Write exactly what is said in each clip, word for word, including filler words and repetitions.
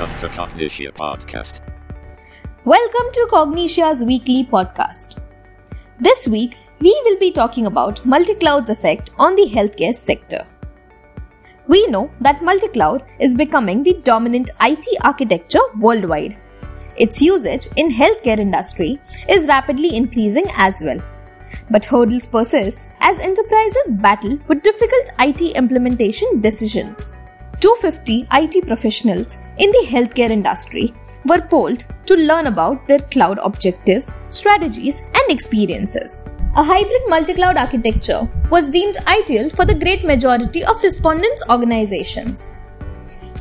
Welcome to Cognixia Podcast. Welcome to Cognixia's weekly podcast. This week, we will be talking about multi-cloud's effect on the healthcare sector. We know that multi-cloud is becoming the dominant I T architecture worldwide. Its usage in healthcare industry is rapidly increasing as well. But hurdles persist as enterprises battle with difficult I T implementation decisions. two hundred fifty I T professionals in the healthcare industry were polled to learn about their cloud objectives, strategies, and experiences. A hybrid multi-cloud architecture was deemed ideal for the great majority of respondents' organizations.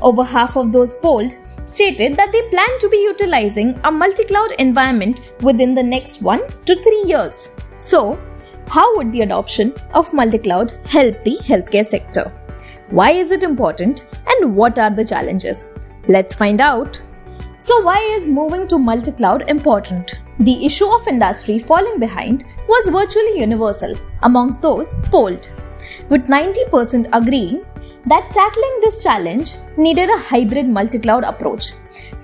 Over half of those polled stated that they plan to be utilizing a multi-cloud environment within the next one to three years. So, how would the adoption of multi-cloud help the healthcare sector? Why is it important and what are the challenges? Let's find out. So why is moving to multi-cloud important? The issue of industry falling behind was virtually universal amongst those polled, with ninety percent agreeing that tackling this challenge needed a hybrid multi-cloud approach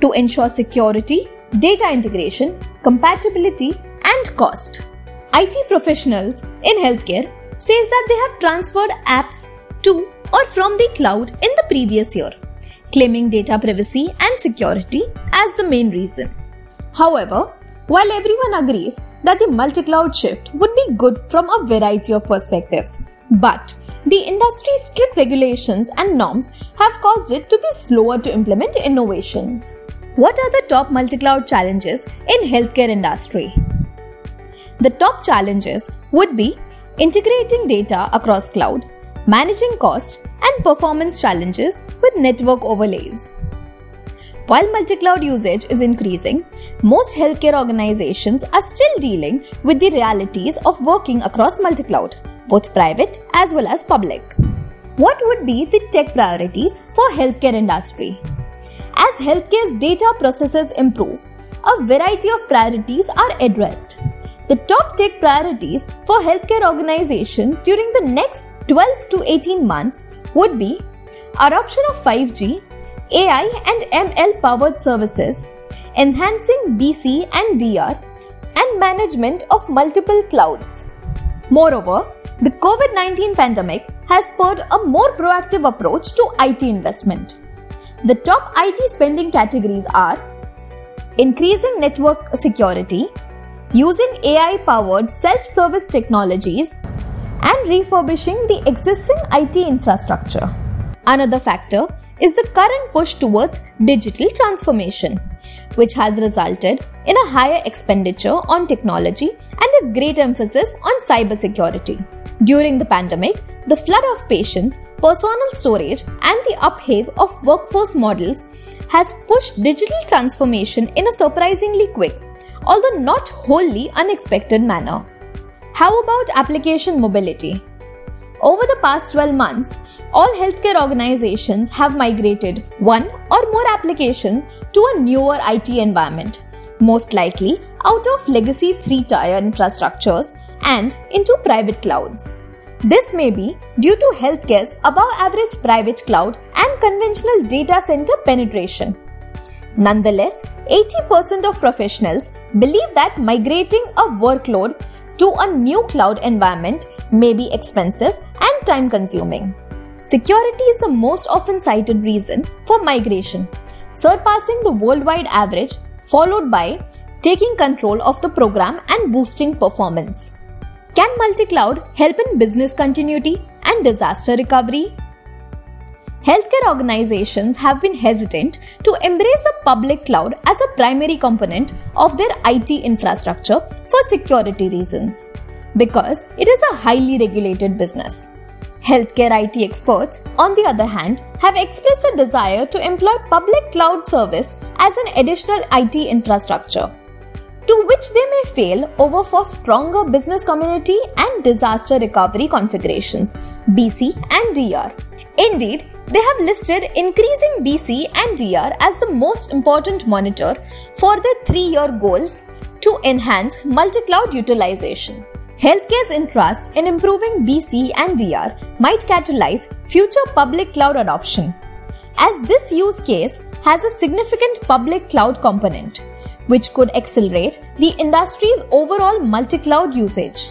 to ensure security, data integration, compatibility, and cost. I T professionals in healthcare says that they have transferred apps to or from the cloud in the previous year, claiming data privacy and security as the main reason. However, while everyone agrees that the multi-cloud shift would be good from a variety of perspectives, but the industry's strict regulations and norms have caused it to be slower to implement innovations. What are the top multi-cloud challenges in healthcare industry? The top challenges would be integrating data across cloud, managing cost and performance challenges with network overlays. While multi-cloud usage is increasing, most healthcare organizations are still dealing with the realities of working across multi-cloud, both private as well as public. What would be the tech priorities for healthcare industry? As healthcare's data processes improve, a variety of priorities are addressed. The top tech priorities for healthcare organizations during the next twelve to eighteen months would be adoption of five G, A I and M L powered services, enhancing B C and D R, and management of multiple clouds. Moreover, the covid nineteen pandemic has spurred a more proactive approach to I T investment. The top I T spending categories are increasing network security, using A I-powered self-service technologies, and refurbishing the existing I T infrastructure. Another factor is the current push towards digital transformation, which has resulted in a higher expenditure on technology and a great emphasis on cybersecurity. During the pandemic, the flood of patients, personal storage, and the upheave of workforce models has pushed digital transformation in a surprisingly quick, although not wholly unexpected manner. How about application mobility? Over the past twelve months, all healthcare organizations have migrated one or more applications to a newer I T environment, most likely out of legacy three-tier infrastructures and into private clouds. This may be due to healthcare's above-average private cloud and conventional data center penetration. Nonetheless, eighty percent of professionals believe that migrating a workload to a new cloud environment may be expensive and time-consuming. Security is the most often cited reason for migration, surpassing the worldwide average, followed by taking control of the program and boosting performance. Can multi-cloud help in business continuity and disaster recovery? Healthcare organizations have been hesitant to embrace the public cloud as a primary component of their I T infrastructure for security reasons, because it is a highly regulated business. Healthcare I T experts, on the other hand, have expressed a desire to employ public cloud service as an additional I T infrastructure, to which they may fail over for stronger business community and disaster recovery configurations, B C and D R. Indeed, they have listed increasing B C and D R as the most important monitor for their three-year goals to enhance multi-cloud utilization. Healthcare's interest in improving B C and D R might catalyze future public cloud adoption, as this use case has a significant public cloud component, which could accelerate the industry's overall multi-cloud usage.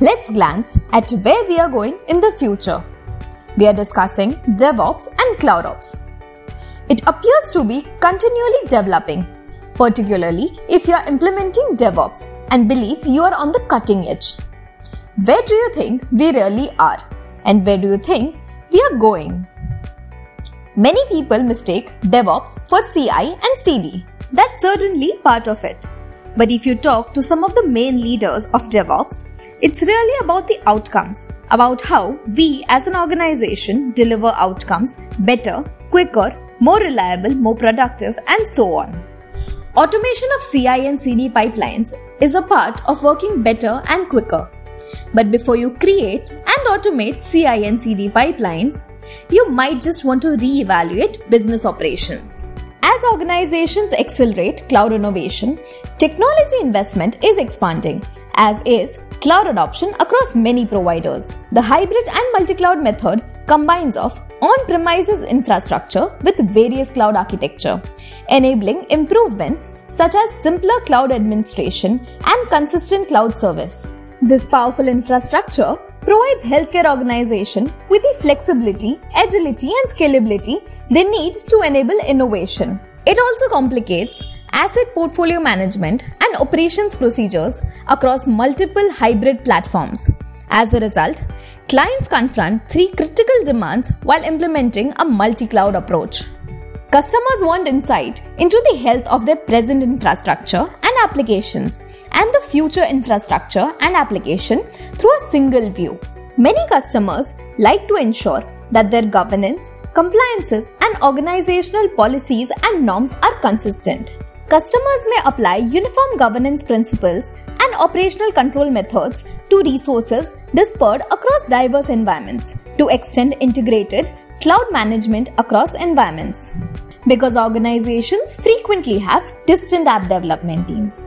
Let's glance at where we are going in the future. We are discussing DevOps and CloudOps. It appears to be continually developing, particularly if you are implementing DevOps and believe you are on the cutting edge. Where do you think we really are, and where do you think we are going? Many people mistake DevOps for C I and C D. That's certainly part of it. But if you talk to some of the main leaders of DevOps, it's really about the outcomes, about how we as an organization deliver outcomes better, quicker, more reliable, more productive, and so on. Automation of C I and C D pipelines is a part of working better and quicker. But before you create and automate C I and C D pipelines, you might just want to reevaluate business operations. As organizations accelerate cloud innovation, technology investment is expanding, as is cloud adoption across many providers. The hybrid and multi-cloud method combines of on-premises infrastructure with various cloud architecture, enabling improvements such as simpler cloud administration and consistent cloud service. This powerful infrastructure provides healthcare organization with the flexibility, agility and scalability they need to enable innovation. It also complicates asset portfolio management and operations procedures across multiple hybrid platforms. As a result, clients confront three critical demands while implementing a multi-cloud approach. Customers want insight into the health of their present infrastructure and applications and the future infrastructure and application through a single view. Many customers like to ensure that their governance, compliances, and organizational policies and norms are consistent. Customers may apply uniform governance principles and operational control methods to resources dispersed across diverse environments to extend integrated cloud management across environments. Because organizations frequently have distant app development teams,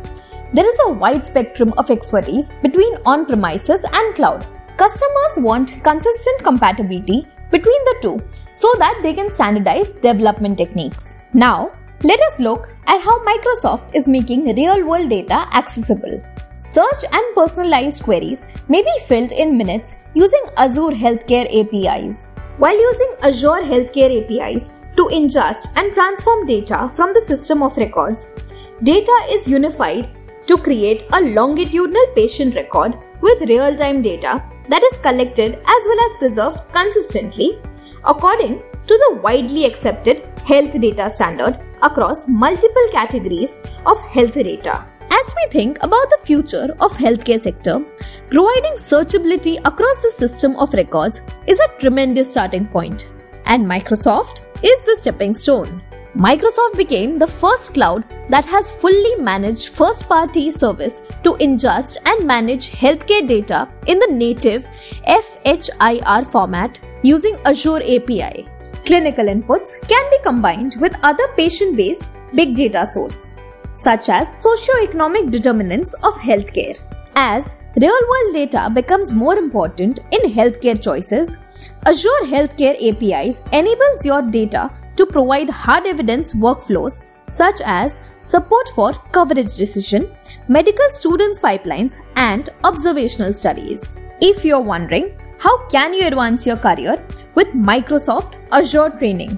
there is a wide spectrum of expertise between on-premises and cloud. Customers want consistent compatibility between the two so that they can standardize development techniques. Now, let us look at how Microsoft is making real-world data accessible. Search and personalized queries may be filled in minutes using Azure Healthcare A P Is. While using Azure Healthcare A P Is, to ingest and transform data from the system of records, data is unified to create a longitudinal patient record with real-time data that is collected as well as preserved consistently according to the widely accepted health data standard across multiple categories of health data. As we think about the future of healthcare sector, providing searchability across the system of records is a tremendous starting point, and Microsoft is the stepping stone. Microsoft became the first cloud that has fully managed first-party service to ingest and manage healthcare data in the native F H I R format using Azure A P I. Clinical inputs can be combined with other patient-based big data sources, such as socioeconomic determinants of healthcare. As real-world data becomes more important in healthcare choices, Azure Healthcare A P Is enables your data to provide hard evidence workflows such as support for coverage decision, medical students pipelines, and observational studies. If you're wondering, how can you advance your career with Microsoft Azure Training?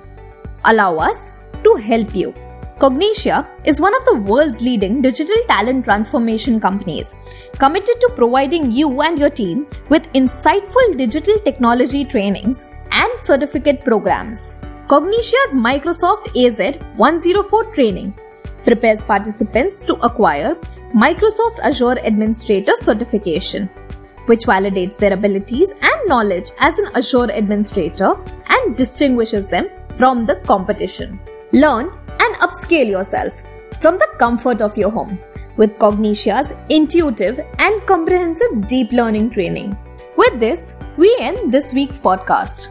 Allow us to help you. Cognixia is one of the world's leading digital talent transformation companies, committed to providing you and your team with insightful digital technology trainings and certificate programs. Cognicia's Microsoft A Z one oh four training prepares participants to acquire Microsoft Azure Administrator certification, which validates their abilities and knowledge as an Azure Administrator and distinguishes them from the competition. Learn and upscale yourself from the comfort of your home with Cognicia's intuitive and comprehensive deep learning training. With this, we end this week's podcast.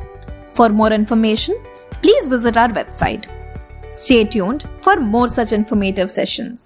For more information, please visit our website. Stay tuned for more such informative sessions.